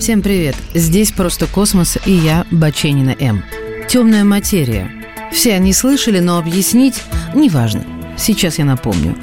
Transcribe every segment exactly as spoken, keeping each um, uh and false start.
Всем привет! Здесь «Просто космос» и я, Баченина М. Темная материя. Все они слышали, но объяснить неважно. Сейчас я напомню.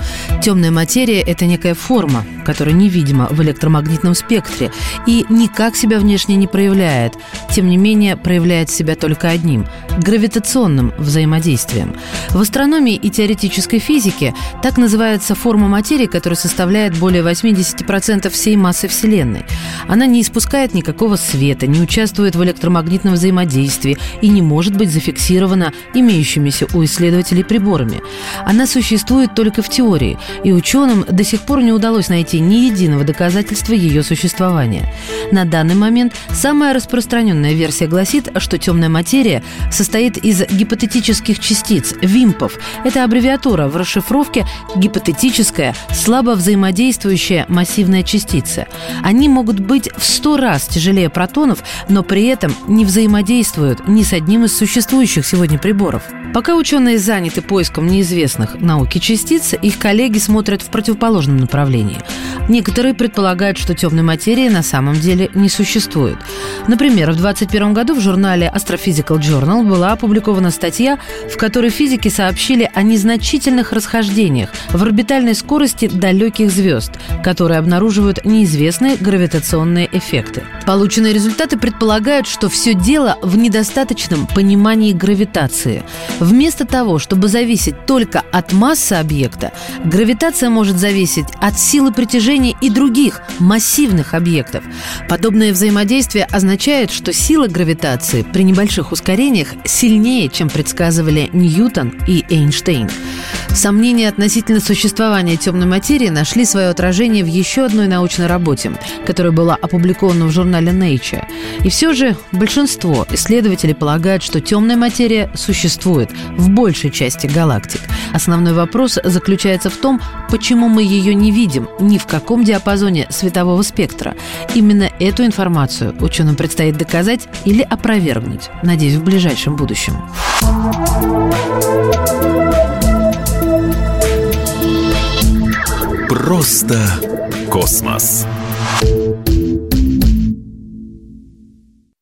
Темная материя – это некая форма, которая невидима в электромагнитном спектре и никак себя внешне не проявляет. Тем не менее, проявляет себя только одним – гравитационным взаимодействием. В астрономии и теоретической физике так называется форма материи, которая составляет более восемьдесят процентов всей массы Вселенной. Она не испускает никакого света, не участвует в электромагнитном взаимодействии и не может быть зафиксирована имеющимися у исследователей приборами. Она существует существует только в теории, и ученым до сих пор не удалось найти ни единого доказательства ее существования. На данный момент самая распространенная версия гласит, что темная материя состоит из гипотетических частиц, вимпов. Это аббревиатура в расшифровке «гипотетическая, слабо взаимодействующая массивная частица». Они могут быть в сто раз тяжелее протонов, но при этом не взаимодействуют ни с одним из существующих сегодня приборов. Пока ученые заняты поиском неизвестных науки частиц, их коллеги смотрят в противоположном направлении. Некоторые предполагают, что темной материи на самом деле не существует. Например, в двадцать первом году в журнале Astrophysical Journal была опубликована статья, в которой физики сообщили о незначительных расхождениях в орбитальной скорости далеких звезд, которые обнаруживают неизвестные гравитационные эффекты. Полученные результаты предполагают, что все дело в недостаточном понимании гравитации. Вместо того, чтобы зависеть только от массы объекта, гравитация может зависеть от силы притяжения и других массивных объектов. Подобное взаимодействие означает, что сила гравитации при небольших ускорениях сильнее, чем предсказывали Ньютон и Эйнштейн. Сомнения относительно существования темной материи нашли свое отражение в еще одной научной работе, которая была опубликована в журнале Nature. И все же большинство исследователей полагают, что темная материя существует в большей части галактик. Основной вопрос заключается в том, почему мы ее не видим ни в каком диапазоне светового спектра. Именно эту информацию ученым предстоит доказать или опровергнуть, надеюсь, в ближайшем будущем. Просто космос.